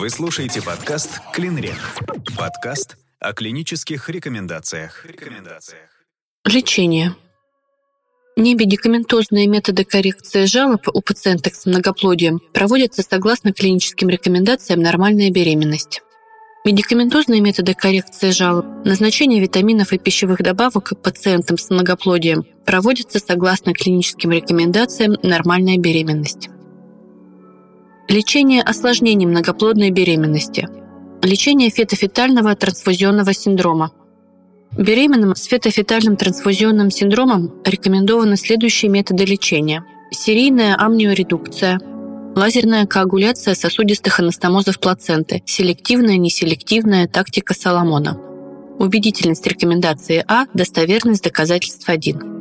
Вы слушаете подкаст «Клинрек». Подкаст о клинических рекомендациях. Лечение. Немедикаментозные методы коррекции жалоб у пациенток с многоплодием проводятся согласно клиническим рекомендациям «Нормальная беременность». Медикаментозные методы коррекции жалоб, назначение витаминов и пищевых добавок пациентам с многоплодием проводятся согласно клиническим рекомендациям «Нормальная беременность». Лечение осложнений многоплодной беременности. Лечение фетофетального трансфузионного синдрома. Беременным с фетофетальным трансфузионным синдромом рекомендованы следующие методы лечения: серийная амниоредукция, лазерная коагуляция сосудистых анастомозов плаценты, селективная, неселективная, тактика Соломона. Убедительность рекомендации А, достоверность доказательств 1.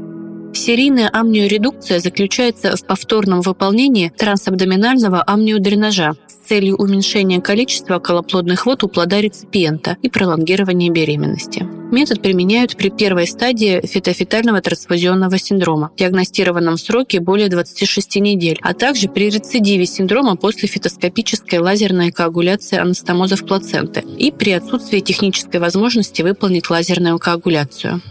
Серийная амниоредукция заключается в повторном выполнении трансабдоминального амниодренажа с целью уменьшения количества околоплодных вод у плода реципиента и пролонгирования беременности. Метод применяют при первой стадии фетофетального трансфузионного синдрома, диагностированном в сроке более 26 недель, а также при рецидиве синдрома после фетоскопической лазерной коагуляции анастомозов плаценты и при отсутствии технической возможности выполнить лазерную коагуляцию.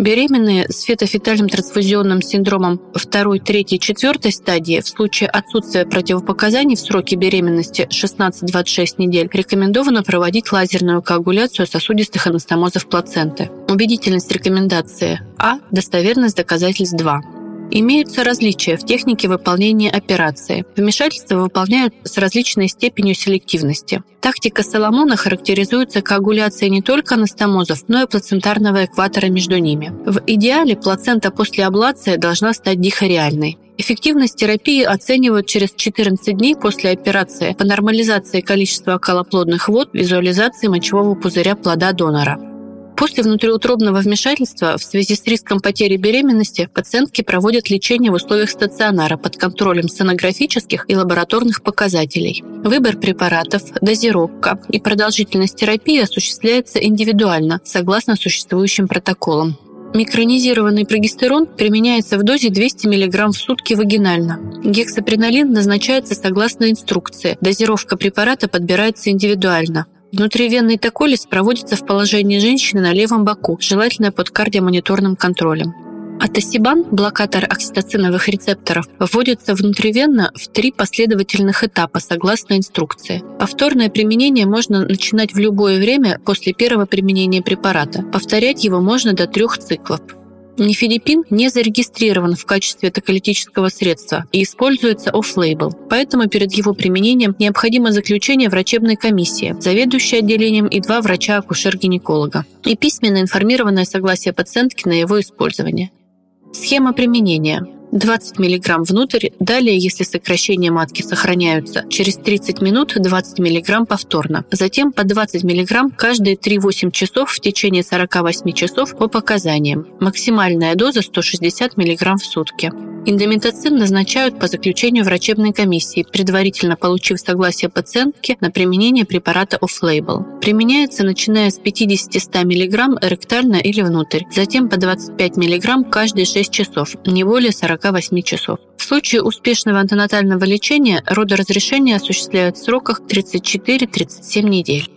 Беременные с фетофетальным трансфузионным синдромом 2, 3 и 4 стадии в случае отсутствия противопоказаний в сроке беременности 16-26 недель рекомендовано проводить лазерную коагуляцию сосудистых анастомозов плаценты. Убедительность рекомендации А, достоверность доказательств 2. Имеются различия в технике выполнения операции. Вмешательства выполняют с различной степенью селективности. Тактика Соломона характеризуется коагуляцией не только анастомозов, но и плацентарного экватора между ними. В идеале плацента после аблации должна стать дихориальной. Эффективность терапии оценивают через 14 дней после операции по нормализации количества околоплодных вод, визуализации мочевого пузыря плода донора. После внутриутробного вмешательства в связи с риском потери беременности пациентки проводят лечение в условиях стационара под контролем сонографических и лабораторных показателей. Выбор препаратов, дозировка и продолжительность терапии осуществляется индивидуально, согласно существующим протоколам. Микронизированный прогестерон применяется в дозе 200 мг в сутки вагинально. Гексапренолин назначается согласно инструкции. Дозировка препарата подбирается индивидуально. Внутривенный токолиз проводится в положении женщины на левом боку, желательно под кардиомониторным контролем. Атосибан, блокатор окситоциновых рецепторов, вводится внутривенно в 3 последовательных этапа согласно инструкции. Повторное применение можно начинать в любое время после первого применения препарата. Повторять его можно до 3 циклов. Нифедипин не зарегистрирован в качестве токолитического средства и используется офф-лейбл, поэтому перед его применением необходимо заключение врачебной комиссии, заведующей отделением и 2 врача-акушер-гинеколога, и письменно информированное согласие пациентки на его использование. Схема применения. 20 мг внутрь, далее, если сокращения матки сохраняются, через 30 минут 20 мг повторно, затем по 20 мг каждые 3-8 часов в течение 48 часов по показаниям. Максимальная доза 160 мг в сутки. Индометацин назначают по заключению врачебной комиссии, предварительно получив согласие пациентки на применение препарата off-label. Применяется начиная с 50-100 мг ректально или внутрь, затем по 25 мг каждые 6 часов, не более 48 часов. В случае успешного антенатального лечения родоразрешение осуществляют в сроках 34-37 недель.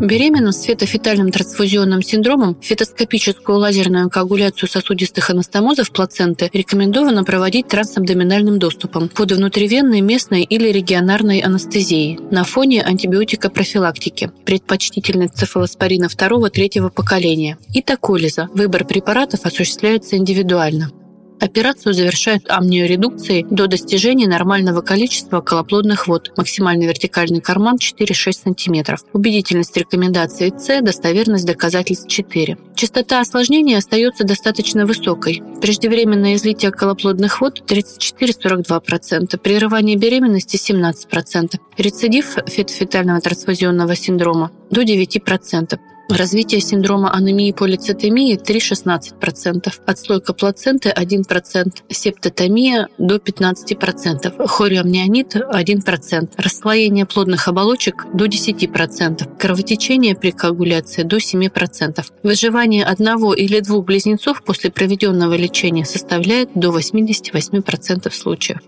Беременным с фетофетальным трансфузионным синдромом фетоскопическую лазерную коагуляцию сосудистых анастомозов плаценты рекомендовано проводить трансабдоминальным доступом под внутривенной, местной или регионарной анестезией на фоне антибиотикопрофилактики, предпочтительной цефалоспорина 2-3 поколения и токолиза. Выбор препаратов осуществляется индивидуально. Операцию завершают амниоредукцией до достижения нормального количества околоплодных вод, максимальный вертикальный карман 4-6 см. Убедительность рекомендации С, достоверность доказательств 4. Частота осложнений остается достаточно высокой. Преждевременное излитие околоплодных вод 34-42%, прерывание беременности 17%, рецидив фетофетального трансфузионного синдрома до 9%. Развитие синдрома анемии-полицитемии 3-16%, отслойка плаценты 1%, септотомия до 15%, хориомнионит 1%, расслоение плодных оболочек до 10%, кровотечение при коагуляции до 7%. Выживание 1 или 2 близнецов после проведенного лечения составляет до 88% случаев.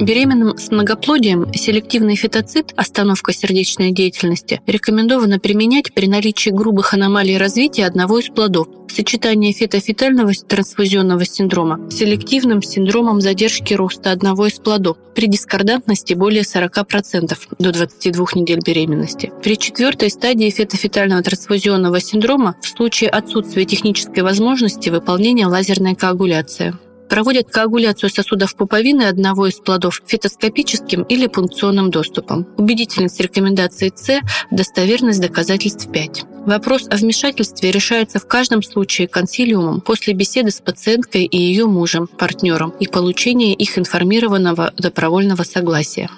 Беременным с многоплодием селективный фетоцид, остановка сердечной деятельности, рекомендовано применять при наличии грубых аномалий развития одного из плодов. Сочетание фетофетального трансфузионного синдрома с селективным синдромом задержки роста одного из плодов при дискордантности более 40% до 22 недель беременности. При четвертой стадии фетофетального трансфузионного синдрома в случае отсутствия технической возможности выполнения лазерной коагуляции. Проводят коагуляцию сосудов пуповины одного из плодов фетоскопическим или пункционным доступом. Убедительность рекомендации С, достоверность доказательств 5. Вопрос о вмешательстве решается в каждом случае консилиумом после беседы с пациенткой и ее мужем, партнером и получения их информированного добровольного согласия.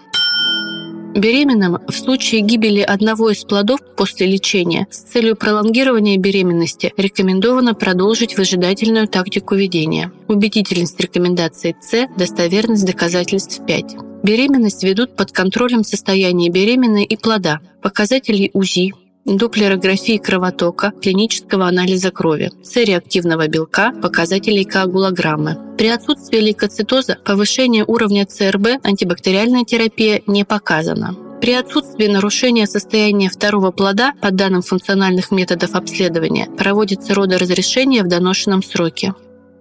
Беременным в случае гибели одного из плодов после лечения с целью пролонгирования беременности рекомендовано продолжить выжидательную тактику ведения. Убедительность рекомендации С, достоверность доказательств 5. Беременность ведут под контролем состояния беременной и плода, показателей УЗИ, допплерографии кровотока, клинического анализа крови, С-реактивного белка, показателей коагулограммы. При отсутствии лейкоцитоза повышение уровня ЦРБ антибактериальная терапия не показана. При отсутствии нарушения состояния второго плода, по данным функциональных методов обследования, проводится родоразрешение в доношенном сроке.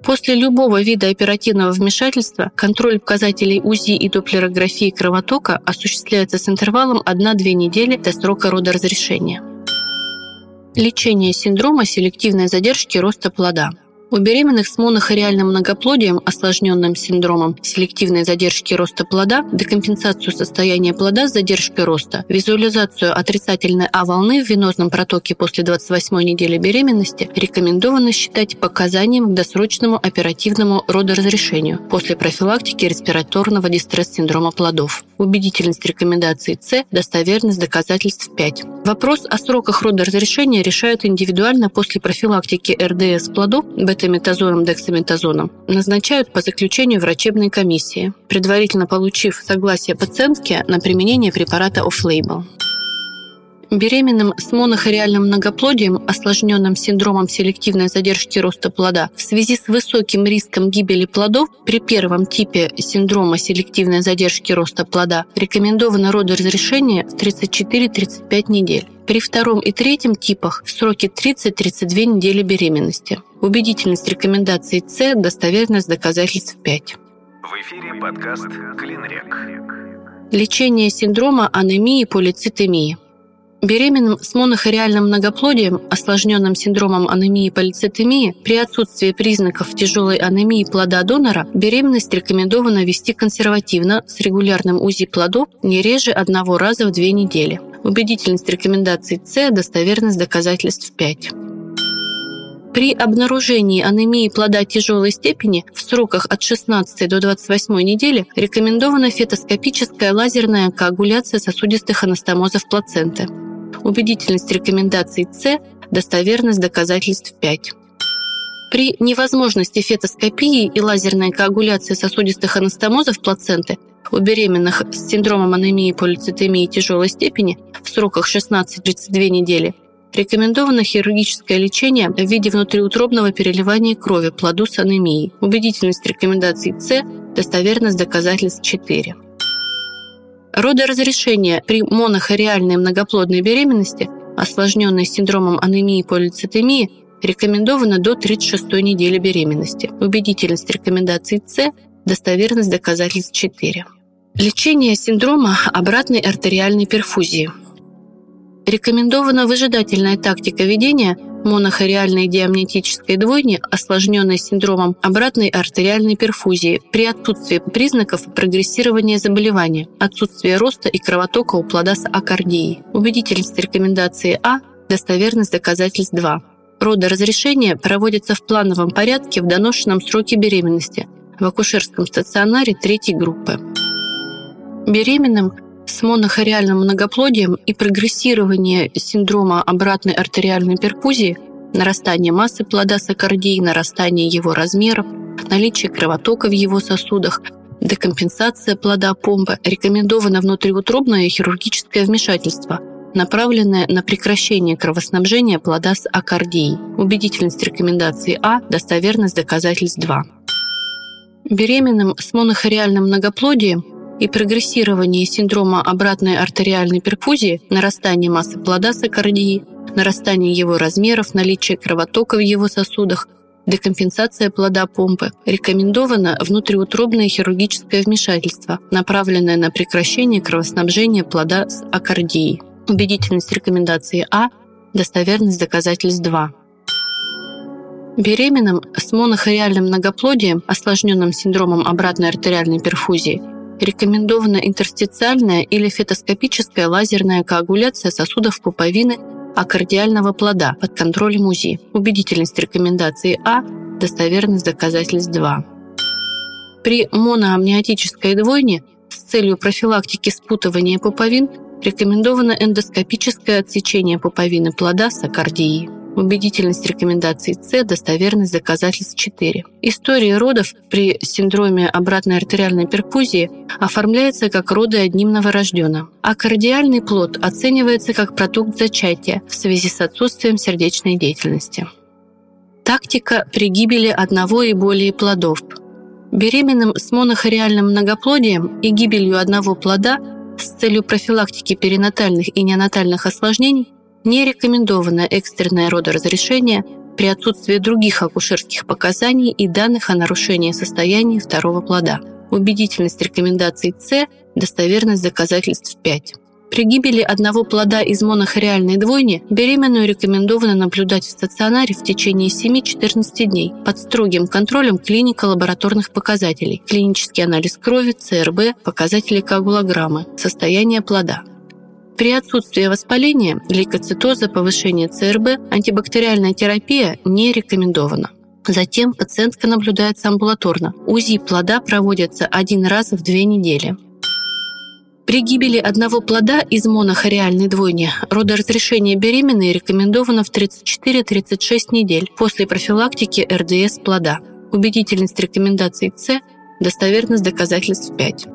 После любого вида оперативного вмешательства контроль показателей УЗИ и допплерографии кровотока осуществляется с интервалом 1-2 недели до срока родоразрешения. Лечение синдрома селективной задержки роста плода. У беременных с монохориальным многоплодием, осложненным синдромом селективной задержки роста плода, декомпенсацию состояния плода с задержкой роста, визуализацию отрицательной А-волны в венозном протоке после 28-й недели беременности рекомендовано считать показанием к досрочному оперативному родоразрешению после профилактики респираторного дистресс-синдрома плодов. Убедительность рекомендации С, достоверность доказательств 5. Вопрос о сроках родоразрешения решают индивидуально после профилактики РДС плодов бетаметазоном, дексаметазоном, назначают по заключению врачебной комиссии, предварительно получив согласие пациентки на применение препарата off-label. Беременным с монохориальным многоплодием, осложненным синдромом селективной задержки роста плода, в связи с высоким риском гибели плодов при первом типе синдрома селективной задержки роста плода рекомендовано родоразрешение в 34-35 недель. При втором и третьем типах в сроке 30-32 недели беременности. Убедительность рекомендации С, достоверность доказательств 5. В эфире подкаст «Клинрек». Лечение синдрома анемии-полицитемии. Беременным с монохориальным многоплодием, осложненным синдромом анемии-полицитемии, при отсутствии признаков тяжелой анемии плода донора, беременность рекомендовано вести консервативно с регулярным УЗИ плодов не реже одного раза в 2 недели. Убедительность рекомендаций С, достоверность доказательств 5. При обнаружении анемии плода тяжелой степени в сроках от 16 до 28 недели рекомендована фетоскопическая лазерная коагуляция сосудистых анастомозов плаценты. Убедительность рекомендаций С, достоверность доказательств 5. При невозможности фетоскопии и лазерной коагуляции сосудистых анастомозов плаценты у беременных с синдромом анемии-полицитемии тяжелой степени в сроках 16-32 недели рекомендовано хирургическое лечение в виде внутриутробного переливания крови плоду с анемией. Убедительность рекомендаций С, достоверность доказательств 4. Родоразрешение при монохориальной многоплодной беременности, осложненной синдромом анемии-полицитемии, рекомендовано до 36-й недели беременности. Убедительность рекомендаций С, достоверность доказательств 4. Лечение синдрома обратной артериальной перфузии. Рекомендована выжидательная тактика ведения монохориальной диамниотической двойни, осложненной синдромом обратной артериальной перфузии при отсутствии признаков прогрессирования заболевания, отсутствие роста и кровотока у плода с акардией. Убедительность рекомендации А, достоверность доказательств 2. Родоразрешение проводится в плановом порядке в доношенном сроке беременности в акушерском стационаре 3-й группы. Беременным с монохориальным многоплодием и прогрессирование синдрома обратной артериальной перфузии, нарастание массы плода с акардией, нарастание его размеров, наличие кровотока в его сосудах, декомпенсация плода помпы, рекомендовано внутриутробное хирургическое вмешательство, направленное на прекращение кровоснабжения плода с акардией. Убедительность рекомендации А, достоверность доказательств 2. Беременным с монохориальным многоплодием, и прогрессирование синдрома обратной артериальной перфузии, нарастание массы плода с акардией, нарастание его размеров, наличие кровотока в его сосудах, декомпенсация плода помпы, рекомендовано внутриутробное хирургическое вмешательство, направленное на прекращение кровоснабжения плода с акардией. Убедительность рекомендации А, достоверность доказательств 2. Беременным с монохориальным многоплодием, осложненным синдромом обратной артериальной перфузии, рекомендована интерстициальная или фетоскопическая лазерная коагуляция сосудов пуповины акардиального плода под контролем УЗИ. Убедительность рекомендации А, достоверность доказательств 2. При моноамниотической двойне с целью профилактики спутывания пуповин рекомендовано эндоскопическое отсечение пуповины плода с акардией. Убедительность рекомендации С, достоверность доказательств 4. История родов при синдроме обратной артериальной перфузии оформляется как роды одним новорожденным. Акардиальный плод оценивается как продукт зачатия в связи с отсутствием сердечной деятельности. Тактика при гибели одного и более плодов. Беременным с монохориальным многоплодием и гибелью одного плода с целью профилактики перинатальных и неонатальных осложнений не рекомендовано экстренное родоразрешение при отсутствии других акушерских показаний и данных о нарушении состояния второго плода. Убедительность рекомендаций С, достоверность доказательств 5. При гибели одного плода из монохориальной двойни беременную рекомендовано наблюдать в стационаре в течение 7-14 дней под строгим контролем клинико-лабораторных показателей, клинический анализ крови, ЦРБ, показатели коагулограммы, состояние плода. При отсутствии воспаления, лейкоцитоза, повышения ЦРБ, антибактериальная терапия не рекомендована. Затем пациентка наблюдается амбулаторно. УЗИ плода проводится один раз в 2 недели. При гибели одного плода из монохориальной двойни родоразрешение беременной рекомендовано в 34-36 недель после профилактики РДС плода. Убедительность рекомендаций С, достоверность доказательств 5.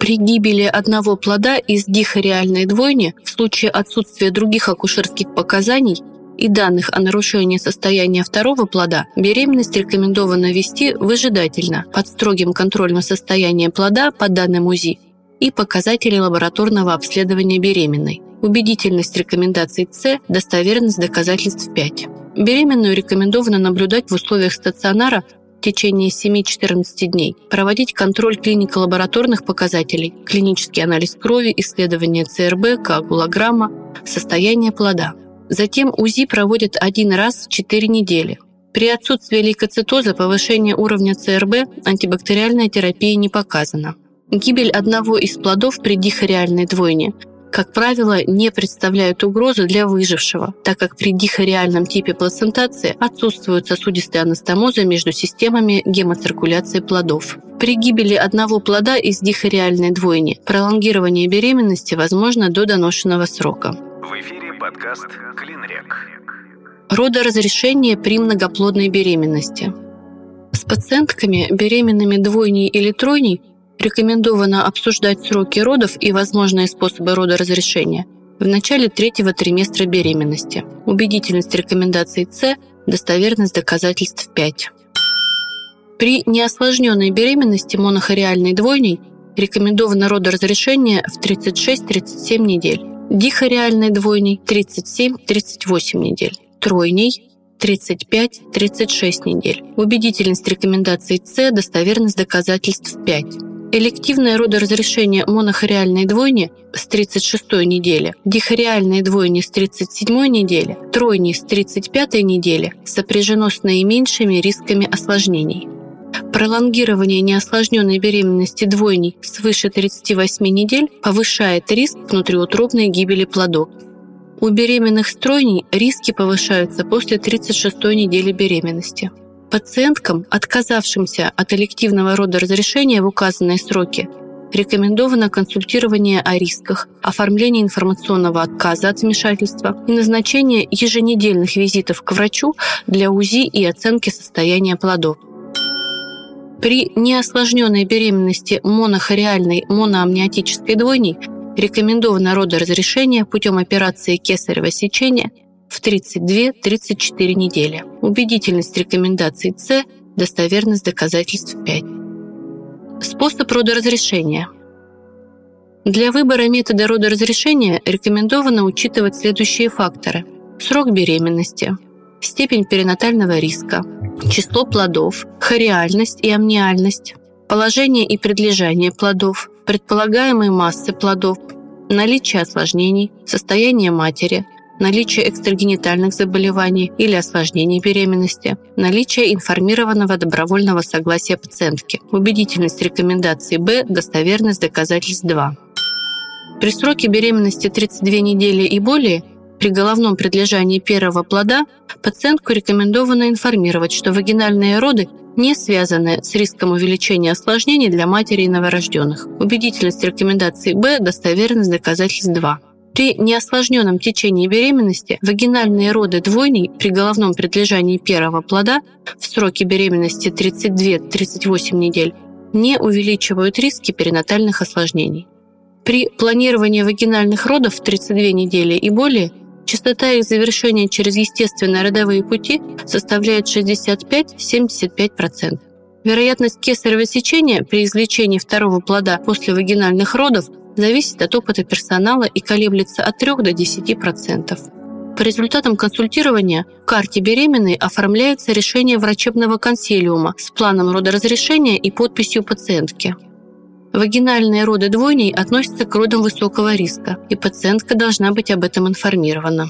При гибели одного плода из дихориальной двойни в случае отсутствия других акушерских показаний и данных о нарушении состояния второго плода беременность рекомендовано вести выжидательно под строгим контролем состояния плода по данным УЗИ и показателей лабораторного обследования беременной. Убедительность рекомендаций С, достоверность доказательств 5. Беременную рекомендовано наблюдать в условиях стационара в течение 7-14 дней, проводить контроль клинико-лабораторных показателей, клинический анализ крови, исследование ЦРБ, коагулограмма, состояние плода. Затем УЗИ проводят один раз в 4 недели. При отсутствии лейкоцитоза повышение уровня ЦРБ антибактериальная терапия не показана. Гибель одного из плодов при дихориальной двойне, как правило, не представляют угрозу для выжившего, так как при дихориальном типе плацентации отсутствуют сосудистые анастомозы между системами гемоциркуляции плодов. При гибели одного плода из дихориальной двойни пролонгирование беременности возможно до доношенного срока. В эфире подкаст «Клинрек». Родоразрешение при многоплодной беременности. С пациентками, беременными двойней или тройней, рекомендовано обсуждать сроки родов и возможные способы родоразрешения в начале 3-го триместра беременности. Убедительность рекомендаций С, достоверность доказательств 5. При неосложненной беременности монохориальной двойней рекомендовано родоразрешение в 36-37 недель, дихориальной двойней 37-38 недель, тройней 35-36 недель. Убедительность рекомендаций С, достоверность доказательств 5. Элективное родоразрешение монохориальной двойни с 36-й недели, дихориальной двойни с 37-й недели, тройни с 35-й недели сопряжено с наименьшими рисками осложнений. Пролонгирование неосложненной беременности двойней свыше 38 недель повышает риск внутриутробной гибели плодов. У беременных с тройней риски повышаются после 36-й недели беременности. Пациенткам, отказавшимся от элективного родоразрешения в указанные сроки, рекомендовано консультирование о рисках, оформление информационного отказа от вмешательства и назначение еженедельных визитов к врачу для УЗИ и оценки состояния плодов. При неосложненной беременности монохориальной моноамниотической двойней рекомендовано родоразрешение путем операции кесарево сечения в 32-34 недели. Убедительность рекомендаций С, достоверность доказательств 5. Способ родоразрешения. Для выбора метода родоразрешения рекомендовано учитывать следующие факторы: срок беременности, степень перинатального риска, число плодов, хориальность и амниальность, положение и предлежание плодов, предполагаемые массы плодов, наличие осложнений, состояние матери, наличие экстрагенитальных заболеваний или осложнений беременности, наличие информированного добровольного согласия пациентки, убедительность рекомендации Б, достоверность доказательств 2. При сроке беременности 32 недели и более при головном предлежании первого плода пациентку рекомендовано информировать, что вагинальные роды не связаны с риском увеличения осложнений для матери и новорожденных. Убедительность рекомендации Б, достоверность доказательств 2. При неосложненном течении беременности вагинальные роды двойней при головном предлежании первого плода в сроке беременности 32-38 недель не увеличивают риски перинатальных осложнений. При планировании вагинальных родов в 32 недели и более частота их завершения через естественные родовые пути составляет 65-75%. Вероятность кесарево сечения при извлечении второго плода после вагинальных родов зависит от опыта персонала и колеблется от 3 до 10%. По результатам консультирования в карте беременной оформляется решение врачебного консилиума с планом родоразрешения и подписью пациентки. Вагинальные роды двойней относятся к родам высокого риска, и пациентка должна быть об этом информирована.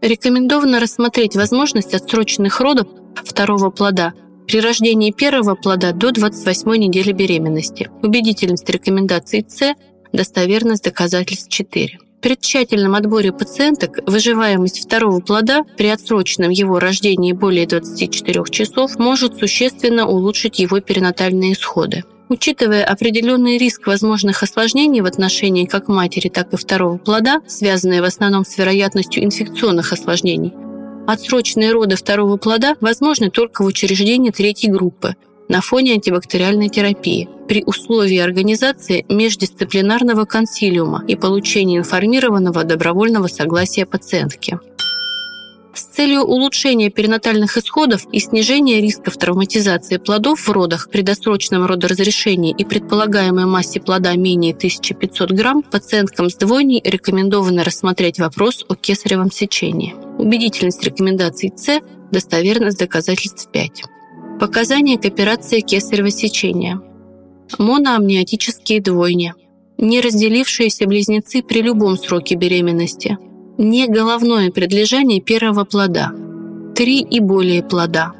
Рекомендовано рассмотреть возможность отсроченных родов второго плода при рождении первого плода до 28-й недели беременности. Убедительность рекомендации С, достоверность доказательств 4. При тщательном отборе пациенток выживаемость второго плода при отсроченном его рождении более 24 часов может существенно улучшить его перинатальные исходы. Учитывая определенный риск возможных осложнений в отношении как матери, так и второго плода, связанные в основном с вероятностью инфекционных осложнений, отсроченные роды второго плода возможны только в учреждении третьей группы на фоне антибактериальной терапии при условии организации междисциплинарного консилиума и получения информированного добровольного согласия пациентки. С целью улучшения перинатальных исходов и снижения рисков травматизации плодов в родах при досрочном родоразрешении и предполагаемой массе плода менее 1500 грамм пациенткам с двойней рекомендовано рассмотреть вопрос о кесаревом сечении. Убедительность рекомендаций С, достоверность доказательств 5. Показания к операции кесарево сечения. Моноамниотические двойни. Неразделившиеся близнецы при любом сроке беременности. Неголовное предлежание первого плода. 3 и более плода.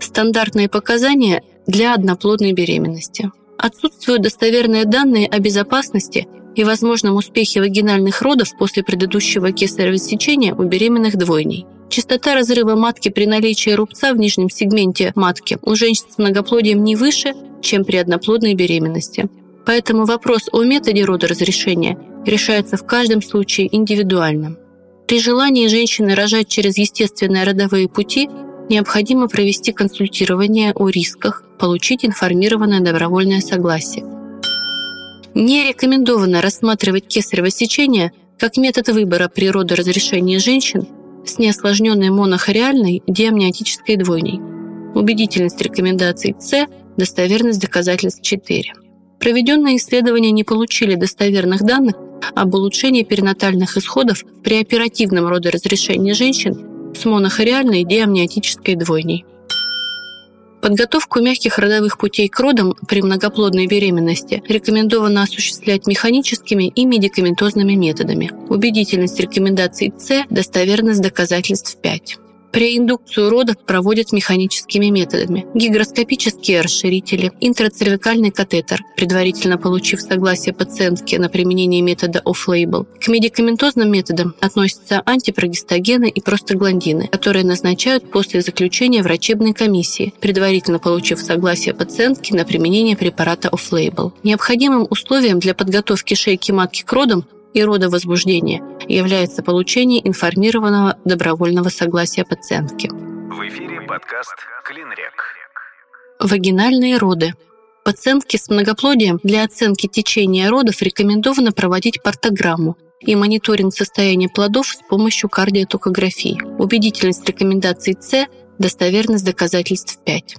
Стандартные показания для одноплодной беременности. Отсутствуют достоверные данные о безопасности и возможном успехе вагинальных родов после предыдущего кесарево сечения у беременных двойней. Частота разрыва матки при наличии рубца в нижнем сегменте матки у женщин с многоплодием не выше, чем при одноплодной беременности. Поэтому вопрос о методе родоразрешения решается в каждом случае индивидуально. При желании женщины рожать через естественные родовые пути необходимо провести консультирование о рисках, получить информированное добровольное согласие. Не рекомендовано рассматривать кесарево сечение как метод выбора при родоразрешении женщин с неосложненной монохориальной диамниотической двойней. Убедительность рекомендаций С, достоверность доказательств 4. Проведенные исследования не получили достоверных данных об улучшении перинатальных исходов при оперативном родоразрешении женщин с монохориальной диамниотической двойней. Подготовку мягких родовых путей к родам при многоплодной беременности рекомендовано осуществлять механическими и медикаментозными методами. Убедительность рекомендаций С, достоверность доказательств 5. Преиндукцию родов проводят механическими методами: гигроскопические расширители, интрацервикальный катетер, предварительно получив согласие пациентки на применение метода off-label. К медикаментозным методам относятся антипрогестогены и простагландины, которые назначают после заключения врачебной комиссии, предварительно получив согласие пациентки на применение препарата off-label. Необходимым условием для подготовки шейки матки к родам и родовозбуждения является получение информированного добровольного согласия пациентки. В эфире подкаст «Клинрек». Вагинальные роды. Пациентке с многоплодием для оценки течения родов рекомендовано проводить портограмму и мониторинг состояния плодов с помощью кардиотокографии. Убедительность рекомендаций С, достоверность доказательств 5.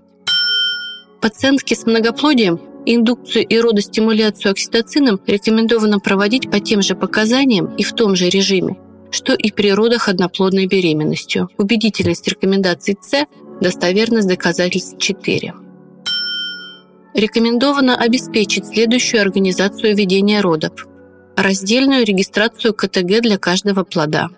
Пациентке с многоплодием Индукцию и родостимуляцию окситоцином рекомендовано проводить по тем же показаниям и в том же режиме, что и при родах одноплодной беременностью. Убедительность рекомендаций С, достоверность доказательств 4. Рекомендовано обеспечить следующую организацию ведения родов. Раздельную регистрацию КТГ для каждого плода.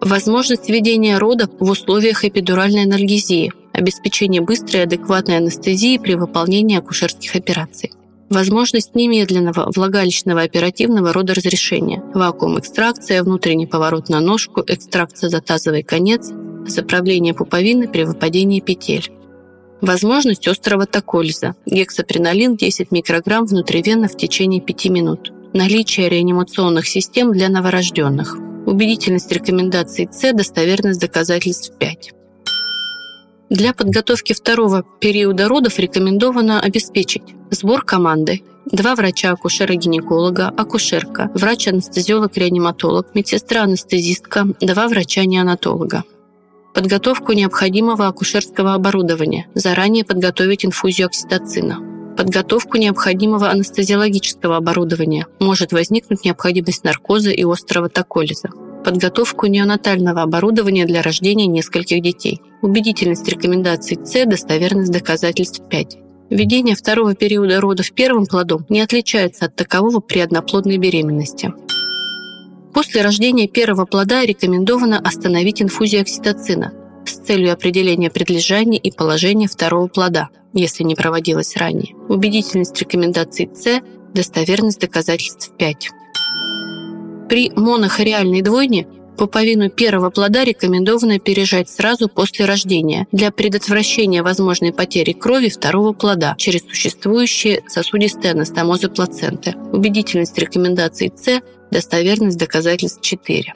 Возможность ведения родов в условиях эпидуральной анальгезии. Обеспечение быстрой и адекватной анестезии при выполнении акушерских операций. Возможность немедленного влагалищного оперативного родоразрешения. Вакуум-экстракция, внутренний поворот на ножку, экстракция за тазовый конец, заправление пуповины при выпадении петель. Возможность острого токолиза. Гексапренолин 10 микрограмм внутривенно в течение 5 минут. Наличие реанимационных систем для новорожденных. Убедительность рекомендаций С, достоверность доказательств 5. Для подготовки второго периода родов рекомендовано обеспечить сбор команды: 2 врача, акушера-гинеколога, акушерка, врач-анестезиолог-реаниматолог, медсестра-анестезистка, 2 врача-неонатолога. Подготовку необходимого акушерского оборудования, заранее подготовить инфузию окситоцина. Подготовку необходимого анестезиологического оборудования, может возникнуть необходимость наркоза и острого токолиза. Подготовку неонатального оборудования для рождения нескольких детей. Убедительность рекомендаций С, достоверность доказательств 5. Введение второго периода родов первым плодом не отличается от такового при одноплодной беременности. После рождения первого плода рекомендовано остановить инфузию окситоцина с целью определения предлежания и положения второго плода, если не проводилось ранее. Убедительность рекомендаций С, достоверность доказательств 5. При монохориальной двойне пуповину первого плода рекомендовано пережать сразу после рождения для предотвращения возможной потери крови второго плода через существующие сосудистые анастомозы плаценты. Убедительность рекомендаций С, достоверность доказательств 4.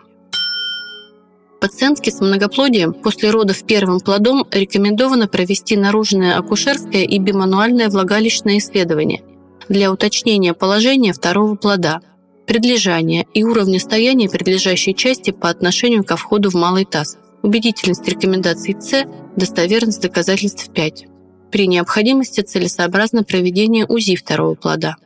Пациентке с многоплодием после родов первым плодом рекомендовано провести наружное акушерское и бимануальное влагалищное исследование для уточнения положения второго плода, предлежания и уровня стояния предлежащей части по отношению ко входу в малый таз. Убедительность рекомендаций С, достоверность доказательств 5. При необходимости целесообразно проведение УЗИ второго плода.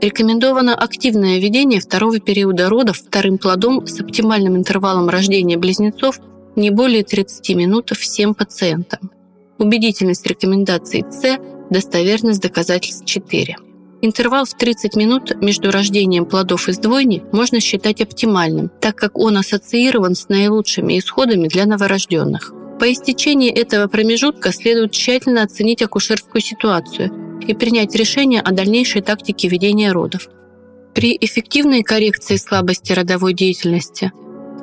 Рекомендовано активное ведение второго периода родов вторым плодом с оптимальным интервалом рождения близнецов не более 30 минут всем пациентам. Убедительность рекомендаций С, достоверность доказательств 4. Интервал в 30 минут между рождением плодов из двойни можно считать оптимальным, так как он ассоциирован с наилучшими исходами для новорожденных. По истечении этого промежутка следует тщательно оценить акушерскую ситуацию и принять решение о дальнейшей тактике ведения родов. При эффективной коррекции слабости родовой деятельности,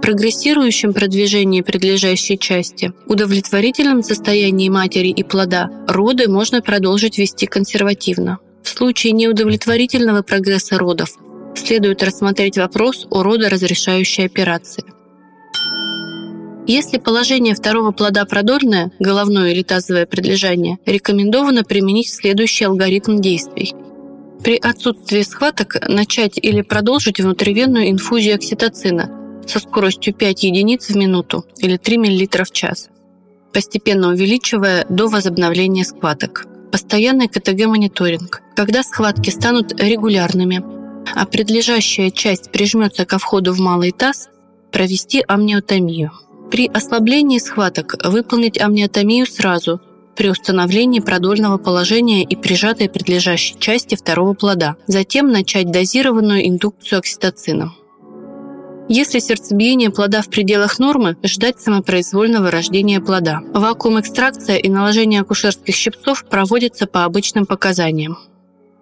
прогрессирующем продвижении предлежащей части, удовлетворительном состоянии матери и плода роды можно продолжить вести консервативно. В случае неудовлетворительного прогресса родов следует рассмотреть вопрос о родоразрешающей операции. Если положение второго плода продольное, головное или тазовое предлежание, рекомендовано применить следующий алгоритм действий. При отсутствии схваток начать или продолжить внутривенную инфузию окситоцина со скоростью 5 единиц в минуту или 3 мл в час, постепенно увеличивая до возобновления схваток. Постоянный КТГ-мониторинг, когда схватки станут регулярными, а предлежащая часть прижмется ко входу в малый таз, провести амниотомию. При ослаблении схваток выполнить амниотомию сразу, при установлении продольного положения и прижатой предлежащей части второго плода, затем начать дозированную индукцию окситоцином. Если сердцебиение плода в пределах нормы, ждать самопроизвольного рождения плода. Вакуум-экстракция и наложение акушерских щипцов проводятся по обычным показаниям.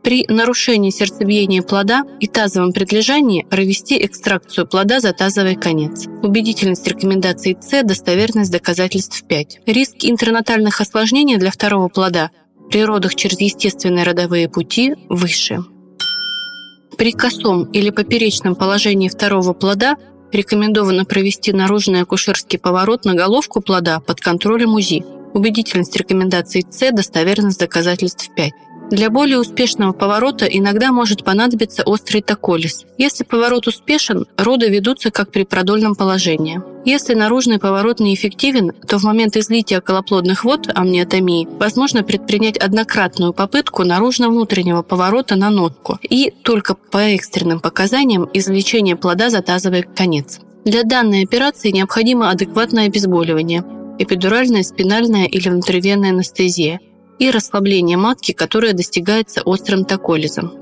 При нарушении сердцебиения плода и тазовом предлежании провести экстракцию плода за тазовый конец. Убедительность рекомендаций С, достоверность доказательств 5. Риск интранатальных осложнений для второго плода при родах через естественные родовые пути выше. При косом или поперечном положении второго плода рекомендовано провести наружный акушерский поворот на головку плода под контролем УЗИ. Убедительность рекомендаций С, достоверность доказательств 5. Для более успешного поворота иногда может понадобиться острый токолис. Если поворот успешен, роды ведутся как при продольном положении. Если наружный поворот неэффективен, то в момент излития околоплодных вод, амниотомии, возможно предпринять однократную попытку наружно-внутреннего поворота на нотку и только по экстренным показаниям извлечение плода за тазовый конец. Для данной операции необходимо адекватное обезболивание, эпидуральная, спинальная или внутривенная анестезия и расслабление матки, которое достигается острым токолизом.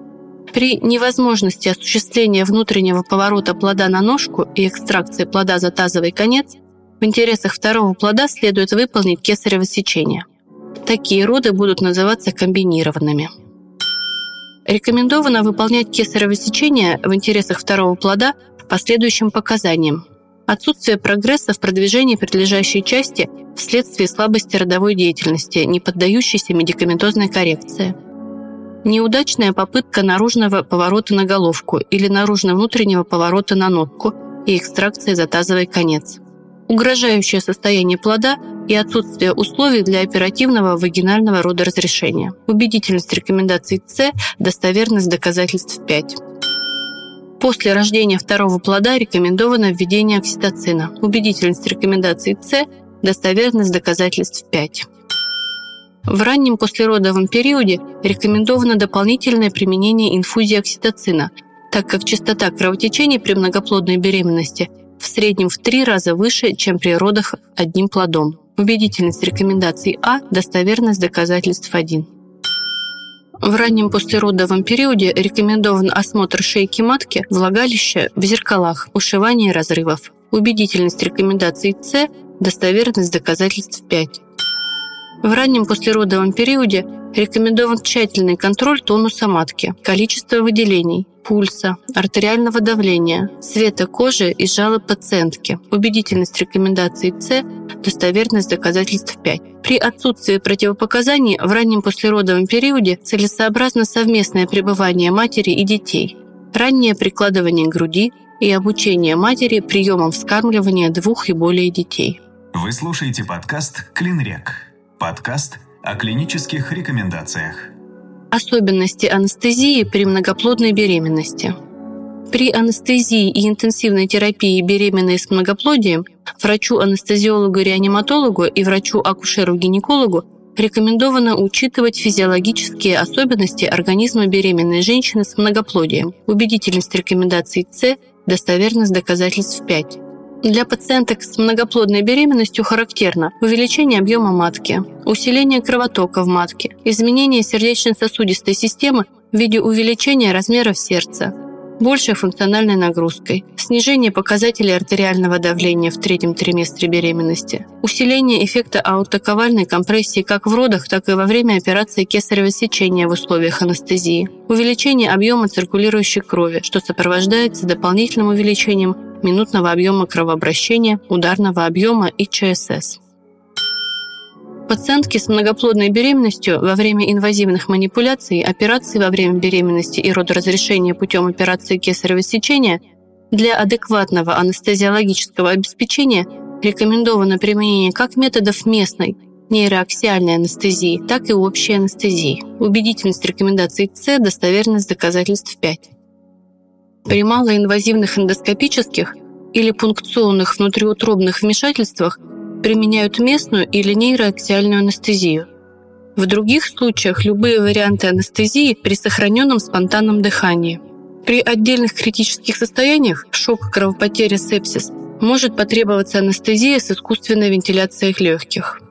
При невозможности осуществления внутреннего поворота плода на ножку и экстракции плода за тазовый конец, в интересах второго плода следует выполнить кесарево сечение. Такие роды будут называться комбинированными. Рекомендовано выполнять кесарево сечение в интересах второго плода по следующим показаниям: отсутствие прогресса в продвижении предлежащей части вследствие слабости родовой деятельности, не поддающейся медикаментозной коррекции. Неудачная попытка наружного поворота на головку или наружно-внутреннего поворота на нотку и экстракции за тазовый конец. Угрожающее состояние плода и отсутствие условий для оперативного вагинального родоразрешения. Убедительность рекомендаций С, достоверность доказательств 5. После рождения второго плода рекомендовано введение окситоцина. Убедительность рекомендаций С, достоверность доказательств 5. В раннем послеродовом периоде рекомендовано дополнительное применение инфузии окситоцина, так как частота кровотечений при многоплодной беременности в среднем в 3 раза выше, чем при родах одним плодом. Убедительность рекомендаций А, достоверность доказательств 1. В раннем послеродовом периоде рекомендован осмотр шейки матки, влагалища в зеркалах, ушивание разрывов. Убедительность рекомендаций С, достоверность доказательств 5. В раннем послеродовом периоде рекомендован тщательный контроль тонуса матки, количества выделений, пульса, артериального давления, цвета кожи и жалоб пациентки. Убедительность рекомендаций С, достоверность доказательств 5. При отсутствии противопоказаний в раннем послеродовом периоде целесообразно совместное пребывание матери и детей, раннее прикладывание к груди и обучение матери приемам вскармливания 2 и более детей. Вы слушаете подкаст «Клинрек». Подкаст о клинических рекомендациях. Особенности анестезии при многоплодной беременности. При анестезии и интенсивной терапии беременной с многоплодием врачу-анестезиологу-реаниматологу и врачу-акушеру-гинекологу рекомендовано учитывать физиологические особенности организма беременной женщины с многоплодием. Убедительность рекомендаций С, достоверность доказательств 5. Для пациенток с многоплодной беременностью характерно увеличение объема матки, усиление кровотока в матке, изменение сердечно-сосудистой системы в виде увеличения размеров сердца, большей функциональной нагрузкой, снижение показателей артериального давления в 3-м триместре беременности, усиление эффекта аортоковальной компрессии как в родах, так и во время операции кесарево сечения в условиях анестезии, увеличение объема циркулирующей крови, что сопровождается дополнительным увеличением минутного объема кровообращения, ударного объема и ЧСС. Пациентки с многоплодной беременностью во время инвазивных манипуляций, операций во время беременности и родоразрешения путем операции кесарево сечения для адекватного анестезиологического обеспечения рекомендовано применение как методов местной нейроаксиальной анестезии, так и общей анестезии. Убедительность рекомендаций С, достоверность доказательств 5. При малоинвазивных эндоскопических или пункционных внутриутробных вмешательствах применяют местную или нейроаксиальную анестезию. В других случаях любые варианты анестезии при сохраненном спонтанном дыхании. При отдельных критических состояниях – шок, кровопотеря, сепсис – может потребоваться анестезия с искусственной вентиляцией легких.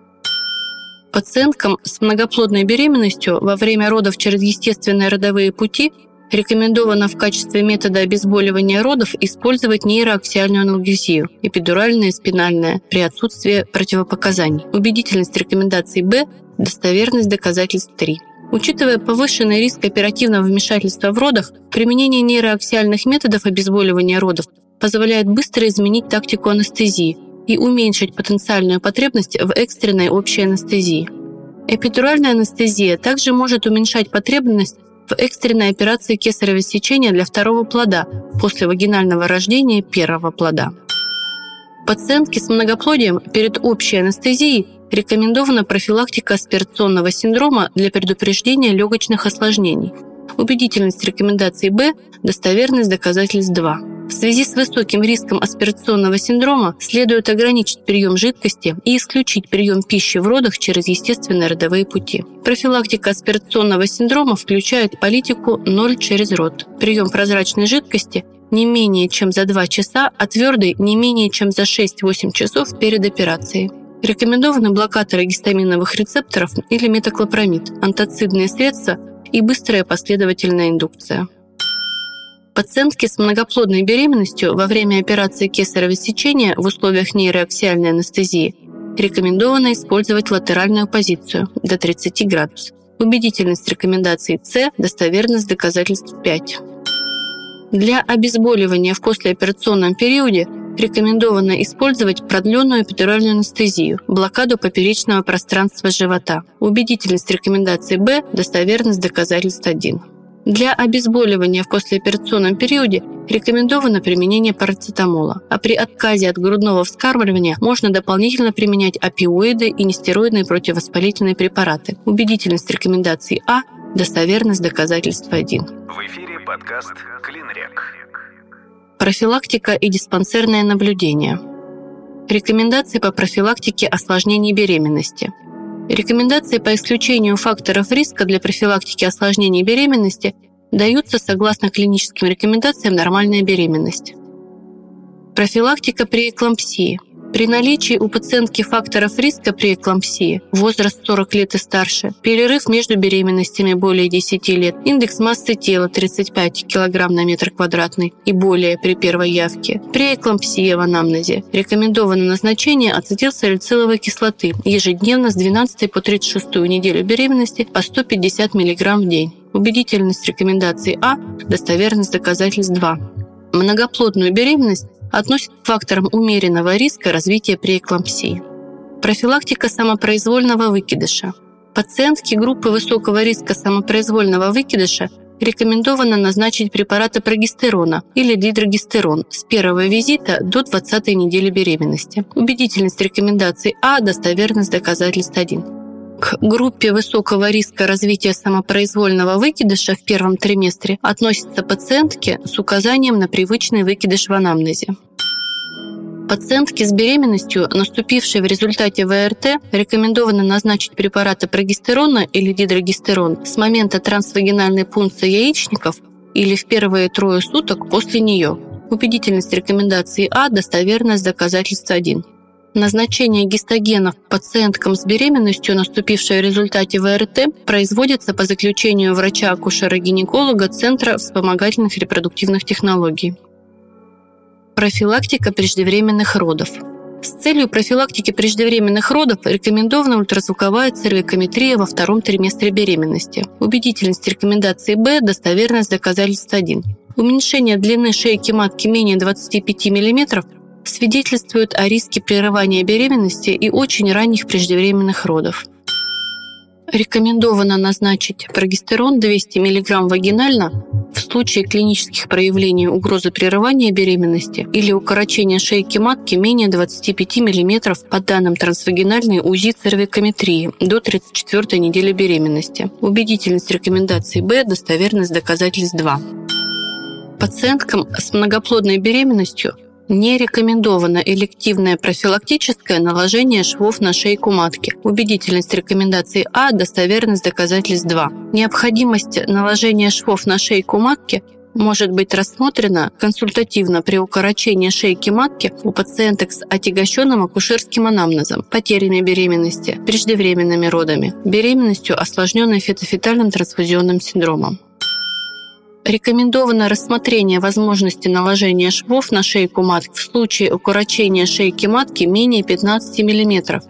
Пациенткам с многоплодной беременностью во время родов через естественные родовые пути рекомендовано в качестве метода обезболивания родов использовать нейроаксиальную аналгезию, эпидуральная и спинальная, при отсутствии противопоказаний. Убедительность рекомендаций Б, достоверность доказательств 3. Учитывая повышенный риск оперативного вмешательства в родах, применение нейроаксиальных методов обезболивания родов позволяет быстро изменить тактику анестезии и уменьшить потенциальную потребность в экстренной общей анестезии. Эпидуральная анестезия также может уменьшать потребность в экстренной операции кесарево сечения для второго плода после вагинального рождения первого плода. Пациентки с многоплодием перед общей анестезией Рекомендована профилактика аспирационного синдрома для предупреждения легочных осложнений. Убедительность рекомендации Б, достоверность доказательств 2. В связи с высоким риском аспирационного синдрома следует ограничить прием жидкости и исключить прием пищи в родах через естественные родовые пути. Профилактика аспирационного синдрома включает политику 0 через рот, прием прозрачной жидкости не менее чем за 2 часа, а твердой не менее чем за 6-8 часов перед операцией. Рекомендованы блокаторы гистаминовых рецепторов или метоклопромид, антацидные средства и быстрая последовательная индукция. Пациентки с многоплодной беременностью во время операции кесарево сечения в условиях нейроаксиальной анестезии рекомендовано использовать латеральную позицию до 30 градусов. Убедительность рекомендации С, достоверность доказательств 5. Для обезболивания в послеоперационном периоде рекомендовано использовать продленную эпидуральную анестезию, блокаду поперечного пространства живота. Убедительность рекомендации Б, достоверность доказательств 1. Для обезболивания в послеоперационном периоде рекомендовано применение парацетамола, а при отказе от грудного вскармливания можно дополнительно применять опиоиды и нестероидные противовоспалительные препараты. Убедительность рекомендации А, достоверность доказательств 1. В эфире подкаст «Клинрек». Профилактика и диспансерное наблюдение. Рекомендации по профилактике осложнений беременности. Рекомендации по исключению факторов риска для профилактики осложнений беременности даются согласно клиническим рекомендациям «Нормальная беременность». Профилактика преэклампсии. При наличии у пациентки факторов риска преэклампсии, возраст 40 лет и старше, перерыв между беременностями более 10 лет, индекс массы тела 35 кг на метр квадратный и более при первой явке, преэклампсия в анамнезе, рекомендовано назначение ацетилсалициловой кислоты ежедневно с 12 по 36 неделю беременности по 150 мг в день. Убедительность рекомендации А, достоверность доказательств 2. Многоплодную беременность относит к факторам умеренного риска развития преэклампсии. Профилактика самопроизвольного выкидыша. Пациентке группы высокого риска самопроизвольного выкидыша рекомендовано назначить препараты прогестерона или дидрогестерон с первого визита до 20-й недели беременности. Убедительность рекомендаций А, достоверность доказательств 1. К группе высокого риска развития самопроизвольного выкидыша в первом триместре относятся пациентки с указанием на привычный выкидыш в анамнезе. Пациентке с беременностью, наступившей в результате ВРТ, рекомендовано назначить препараты прогестерона или дидрогестерон с момента трансвагинальной пункции яичников или в первые 3 суток после нее. Убедительность рекомендации А, достоверность доказательств 1. Назначение гистогенов пациенткам с беременностью, наступившей в результате ВРТ, производится по заключению врача-акушера-гинеколога Центра вспомогательных репродуктивных технологий. Профилактика преждевременных родов. С целью профилактики преждевременных родов рекомендована ультразвуковая цервикометрия во втором триместре беременности. Убедительность рекомендации Б, достоверность доказательств 1. Уменьшение длины шейки матки менее 25 мм свидетельствуют о риске прерывания беременности и очень ранних преждевременных родов. Рекомендовано назначить прогестерон 200 мг вагинально в случае клинических проявлений угрозы прерывания беременности или укорочения шейки матки менее 25 мм по данным трансвагинальной УЗИ цервикометрии до 34-й недели беременности. Убедительность рекомендации Б, достоверность доказательств 2. Пациенткам с многоплодной беременностью не рекомендовано элективное профилактическое наложение швов на шейку матки. Убедительность рекомендации А, достоверность доказательств 2. Необходимость наложения швов на шейку матки может быть рассмотрена консультативно при укорочении шейки матки у пациенток с отягощенным акушерским анамнезом, потерями беременности, преждевременными родами, беременностью, осложненной фетофетальным трансфузионным синдромом. Рекомендовано рассмотрение возможности наложения швов на шейку матки в случае укорочения шейки матки менее 15 мм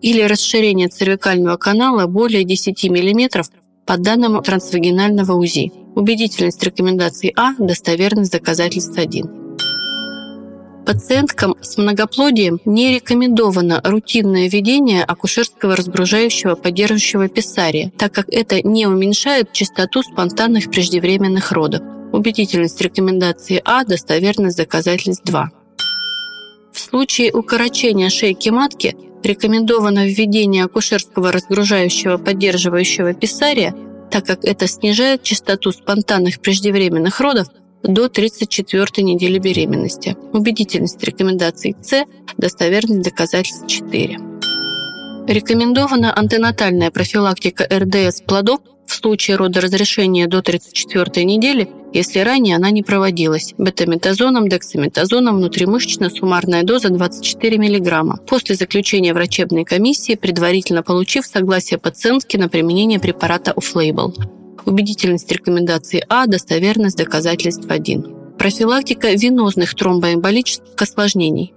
или расширения цервикального канала более 10 мм по данным трансвагинального УЗИ. Убедительность рекомендации А, достоверность доказательств 1. Пациенткам с многоплодием не рекомендовано рутинное введение акушерского разгружающего поддерживающего писария, так как это не уменьшает частоту спонтанных преждевременных родов. Убедительность рекомендации А, достоверность доказательств 2. В случае укорочения шейки матки рекомендовано введение акушерского разгружающего поддерживающего писария, так как это снижает частоту спонтанных преждевременных родов до 34-й недели беременности. Убедительность рекомендаций С, достоверность доказательств 4. Рекомендована антенатальная профилактика РДС плодов в случае родоразрешения до 34-й недели, если ранее она не проводилась, бетаметазоном, дексаметазоном, внутримышечно, суммарная доза 24 мг, после заключения врачебной комиссии, предварительно получив согласие пациентки на применение препарата off-label. Убедительность рекомендации А, достоверность доказательств 1. Профилактика венозных тромбоэмболических осложнений.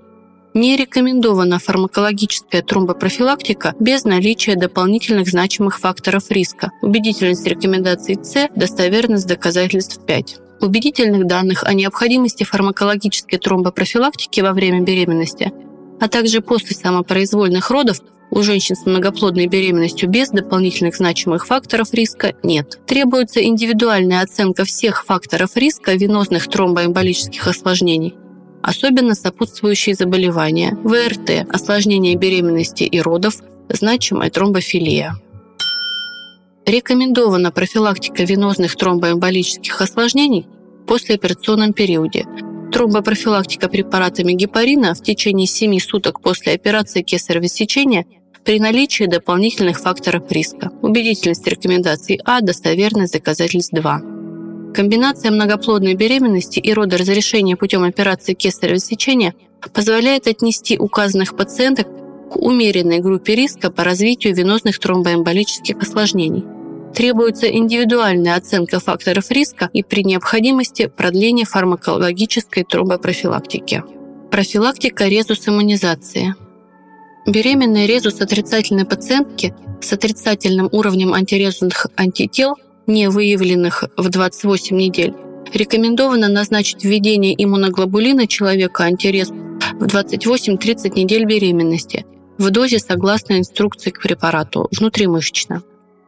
Не рекомендована фармакологическая тромбопрофилактика без наличия дополнительных значимых факторов риска. Убедительность рекомендаций С, достоверность доказательств 5. Убедительных данных о необходимости фармакологической тромбопрофилактики во время беременности, а также после самопроизвольных родов у женщин с многоплодной беременностью без дополнительных значимых факторов риска нет. Требуется индивидуальная оценка всех факторов риска венозных тромбоэмболических осложнений, особенно сопутствующие заболевания, ВРТ, осложнения беременности и родов, значимая тромбофилия. Рекомендована профилактика венозных тромбоэмболических осложнений в послеоперационном периоде, тромбопрофилактика препаратами гепарина в течение 7 суток после операции кесарево сечения при наличии дополнительных факторов риска. Убедительность рекомендаций А, достоверность доказательств 2. Комбинация многоплодной беременности и родоразрешения путем операции кесарево сечения позволяет отнести указанных пациенток к умеренной группе риска по развитию венозных тромбоэмболических осложнений. Требуется индивидуальная оценка факторов риска и при необходимости продление фармакологической тромбопрофилактики. Профилактика резус-иммунизации. Беременные резус-отрицательные пациентки с отрицательным уровнем антирезусных антител, не выявленных в 28 недель, рекомендовано назначить введение иммуноглобулина человека-антирезус в 28-30 недель беременности в дозе согласно инструкции к препарату, внутримышечно.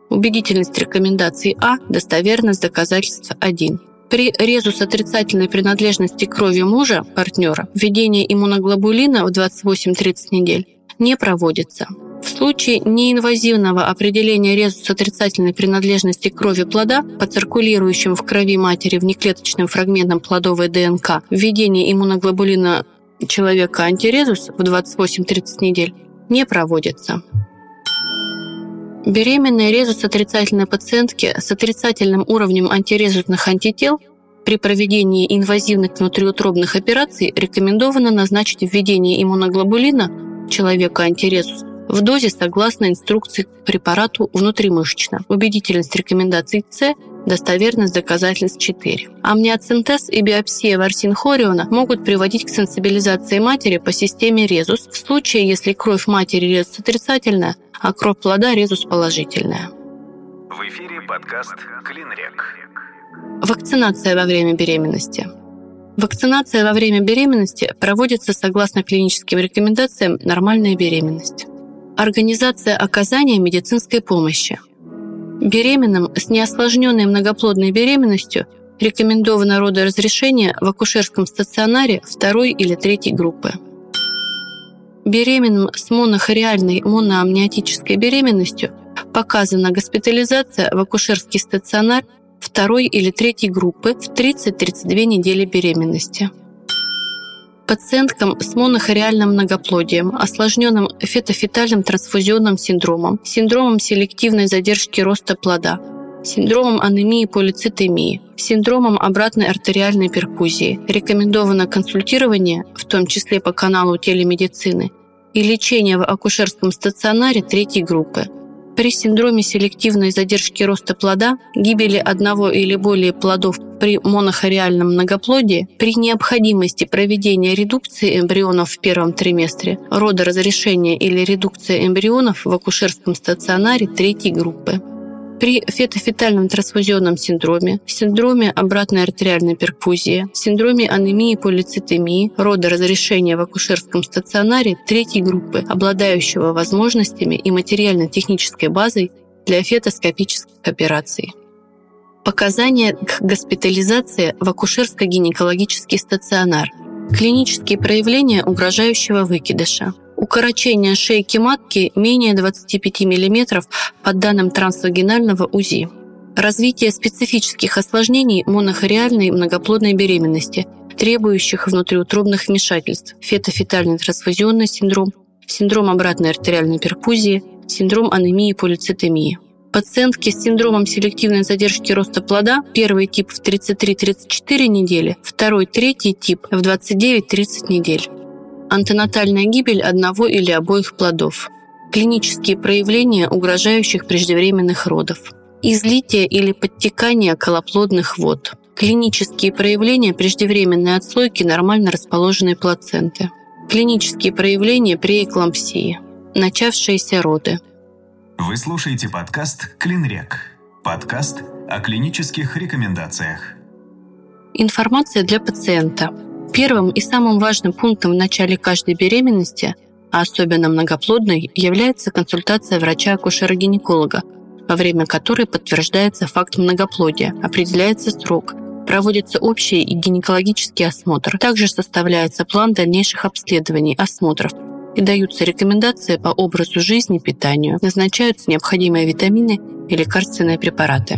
Убедительность рекомендаций А, достоверность доказательств 1. При резус-отрицательной принадлежности крови мужа, партнера, введение иммуноглобулина в 28-30 недель не проводится. В случае неинвазивного определения резус-отрицательной принадлежности крови плода по циркулирующим в крови матери внеклеточным фрагментам плодовой ДНК введение иммуноглобулина человека-антирезус в 28-30 недель не проводится. Беременные резус-отрицательные пациентки с отрицательным уровнем антирезусных антител при проведении инвазивных внутриутробных операций рекомендовано назначить введение иммуноглобулина человека-антирезус в дозе согласно инструкции к препарату внутримышечно. Убедительность рекомендаций С, достоверность доказательств 4. Амниоцентез и биопсия ворсин-хориона могут приводить к сенсибилизации матери по системе резус в случае, если кровь матери резус отрицательная, а кровь плода резус положительная. В эфире подкаст «Клинрек». Вакцинация во время беременности. Вакцинация во время беременности проводится согласно клиническим рекомендациям «Нормальная беременность». Организация оказания медицинской помощи. Беременным с неосложненной многоплодной беременностью рекомендовано родоразрешение в акушерском стационаре 2 или 3 группы. Беременным с монохориальной моноамниотической беременностью показана госпитализация в акушерский стационар 2 или 3 группы в 30-32 недели беременности. Пациенткам с монохориальным многоплодием, осложненным фетофетальным трансфузионным синдромом, синдромом селективной задержки роста плода, синдромом анемии-полицитемии, синдромом обратной артериальной перфузии рекомендовано консультирование, в том числе по каналу телемедицины, и лечение в акушерском стационаре 3 группы. При синдроме селективной задержки роста плода, гибели одного или более плодов при монохориальном многоплодии, при необходимости проведения редукции эмбрионов в первом триместре, родоразрешения или редукция эмбрионов в акушерском стационаре 3 группы. При фетофетальном трансфузионном синдроме, синдроме обратной артериальной перфузии, синдроме анемии-полицитемии, родоразрешения в акушерском стационаре 3 группы, обладающего возможностями и материально-технической базой для фетоскопических операций. Показания к госпитализации в акушерско-гинекологический стационар. Клинические проявления угрожающего выкидыша. Укорочение шейки матки менее 25 мм по данным трансвагинального УЗИ. Развитие специфических осложнений монохориальной многоплодной беременности, требующих внутриутробных вмешательств, фетофетальный трансфузионный синдром, синдром обратной артериальной перфузии, синдром анемии-полицитемии. Пациентки с синдромом селективной задержки роста плода, первый тип в 33-34 недели, второй, третий тип в 29-30 недель. Антенатальная гибель одного или обоих плодов. Клинические проявления угрожающих преждевременных родов. Излитие или подтекание колоплодных вод. Клинические проявления преждевременной отслойки нормально расположенной плаценты. Клинические проявления преэклампсии. Начавшиеся роды. Вы слушаете подкаст «Клинрек». Подкаст о клинических рекомендациях. Информация для пациента. Первым и самым важным пунктом в начале каждой беременности, а особенно многоплодной, является консультация врача-акушера-гинеколога, во время которой подтверждается факт многоплодия, определяется срок, проводится общий и гинекологический осмотр. Также составляется план дальнейших обследований, осмотров и даются рекомендации по образу жизни, питанию, назначаются необходимые витамины и лекарственные препараты.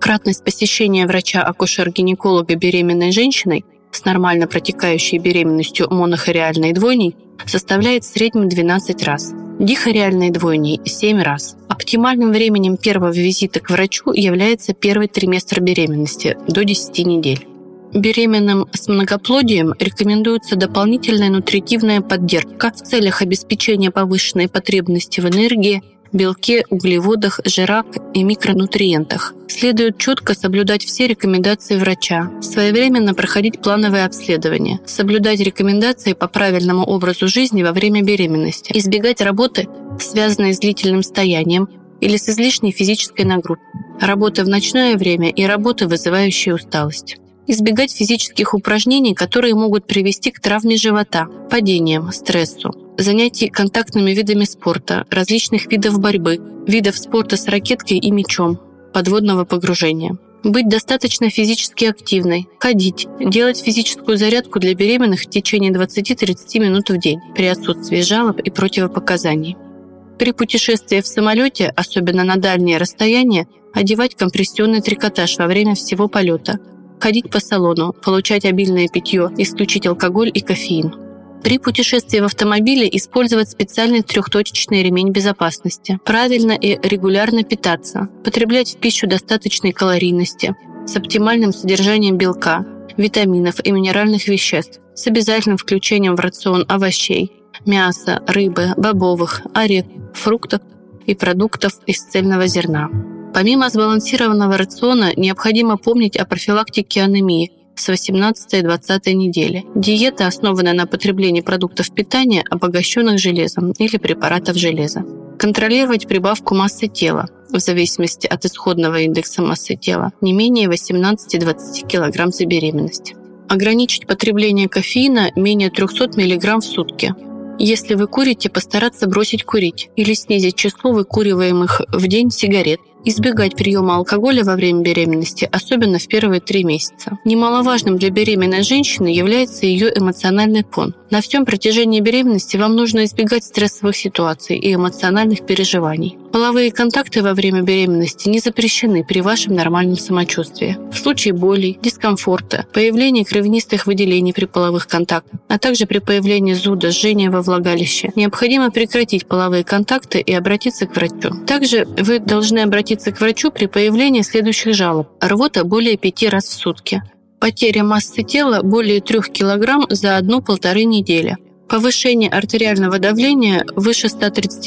Кратность посещения врача-акушер-гинеколога беременной женщиной с нормально протекающей беременностью монохориальной двойней составляет в среднем 12 раз, дихориальной двойней – 7 раз. Оптимальным временем первого визита к врачу является первый триместр беременности – до 10 недель. Беременным с многоплодием рекомендуется дополнительная нутритивная поддержка в целях обеспечения повышенной потребности в энергии, белке, углеводах, жирах и микронутриентах. Следует четко соблюдать все рекомендации врача, своевременно проходить плановые обследования, соблюдать рекомендации по правильному образу жизни во время беременности, избегать работы, связанной с длительным стоянием или с излишней физической нагрузкой, работы в ночное время и работы, вызывающие усталость. Избегать физических упражнений, которые могут привести к травме живота, падениям, стрессу, занятий контактными видами спорта, различных видов борьбы, видов спорта с ракеткой и мячом, подводного погружения. Быть достаточно физически активной, ходить, делать физическую зарядку для беременных в течение 20-30 минут в день при отсутствии жалоб и противопоказаний. При путешествии в самолете, особенно на дальние расстояния, одевать компрессионный трикотаж во время всего полета, ходить по салону, получать обильное питье, исключить алкоголь и кофеин. При путешествии в автомобиле использовать специальный трехточечный ремень безопасности. Правильно и регулярно питаться, потреблять в пищу достаточной калорийности, с оптимальным содержанием белка, витаминов и минеральных веществ, с обязательным включением в рацион овощей, мяса, рыбы, бобовых, орехов, фруктов и продуктов из цельного зерна. Помимо сбалансированного рациона, необходимо помнить о профилактике анемии с 18-20 недели. Диета, основанная на потреблении продуктов питания, обогащенных железом или препаратов железа. Контролировать прибавку массы тела, в зависимости от исходного индекса массы тела, не менее 18-20 кг за беременность. Ограничить потребление кофеина менее 300 мг в сутки. Если вы курите, постараться бросить курить или снизить число выкуриваемых в день сигарет. Избегать приема алкоголя во время беременности, особенно в первые 3 месяца. Немаловажным для беременной женщины является ее эмоциональный фон. На всем протяжении беременности вам нужно избегать стрессовых ситуаций и эмоциональных переживаний. Половые контакты во время беременности не запрещены при вашем нормальном самочувствии. В случае болей, дискомфорта, появления кровянистых выделений при половых контактах, а также при появлении зуда, жжения во влагалище, необходимо прекратить половые контакты и обратиться к врачу. Также вы должны обратиться к врачу при появлении следующих жалоб. Рвота более 5 раз в сутки. Потеря массы тела более 3 кг за 1-1,5 недели. Повышение артериального давления выше 135,90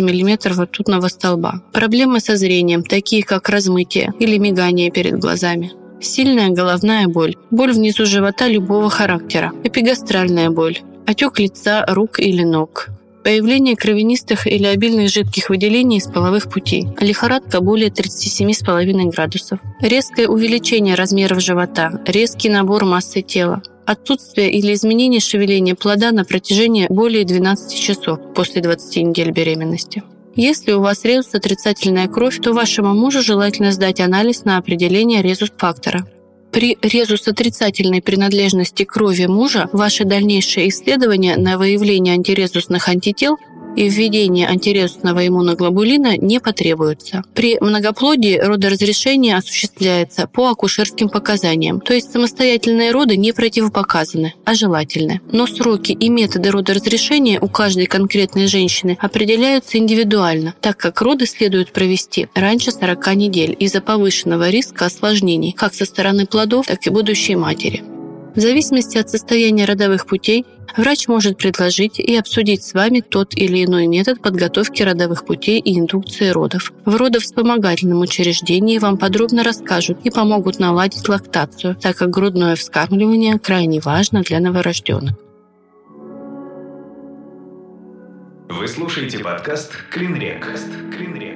мм ртутного столба. Проблемы со зрением, такие как размытие или мигание перед глазами. Сильная головная боль. Боль внизу живота любого характера. Эпигастральная боль. Отек лица, рук или ног. Появление кровянистых или обильных жидких выделений из половых путей. Лихорадка более 37,5 градусов. Резкое увеличение размеров живота. Резкий набор массы тела. Отсутствие или изменение шевеления плода на протяжении более 12 часов после 20 недель беременности. Если у вас резус отрицательная кровь, то вашему мужу желательно сдать анализ на определение резус-фактора. При резус-отрицательной принадлежности крови мужа ваши дальнейшие исследования на выявление антирезусных антител и введение антирезусного иммуноглобулина не потребуется. При многоплодии родоразрешение осуществляется по акушерским показаниям, то есть самостоятельные роды не противопоказаны, а желательны. Но сроки и методы родоразрешения у каждой конкретной женщины определяются индивидуально, так как роды следует провести раньше 40 недель из-за повышенного риска осложнений как со стороны плодов, так и будущей матери. В зависимости от состояния родовых путей врач может предложить и обсудить с вами тот или иной метод подготовки родовых путей и индукции родов. В родовспомогательном учреждении вам подробно расскажут и помогут наладить лактацию, так как грудное вскармливание крайне важно для новорожденных. Вы слушаете подкаст «Клинрек».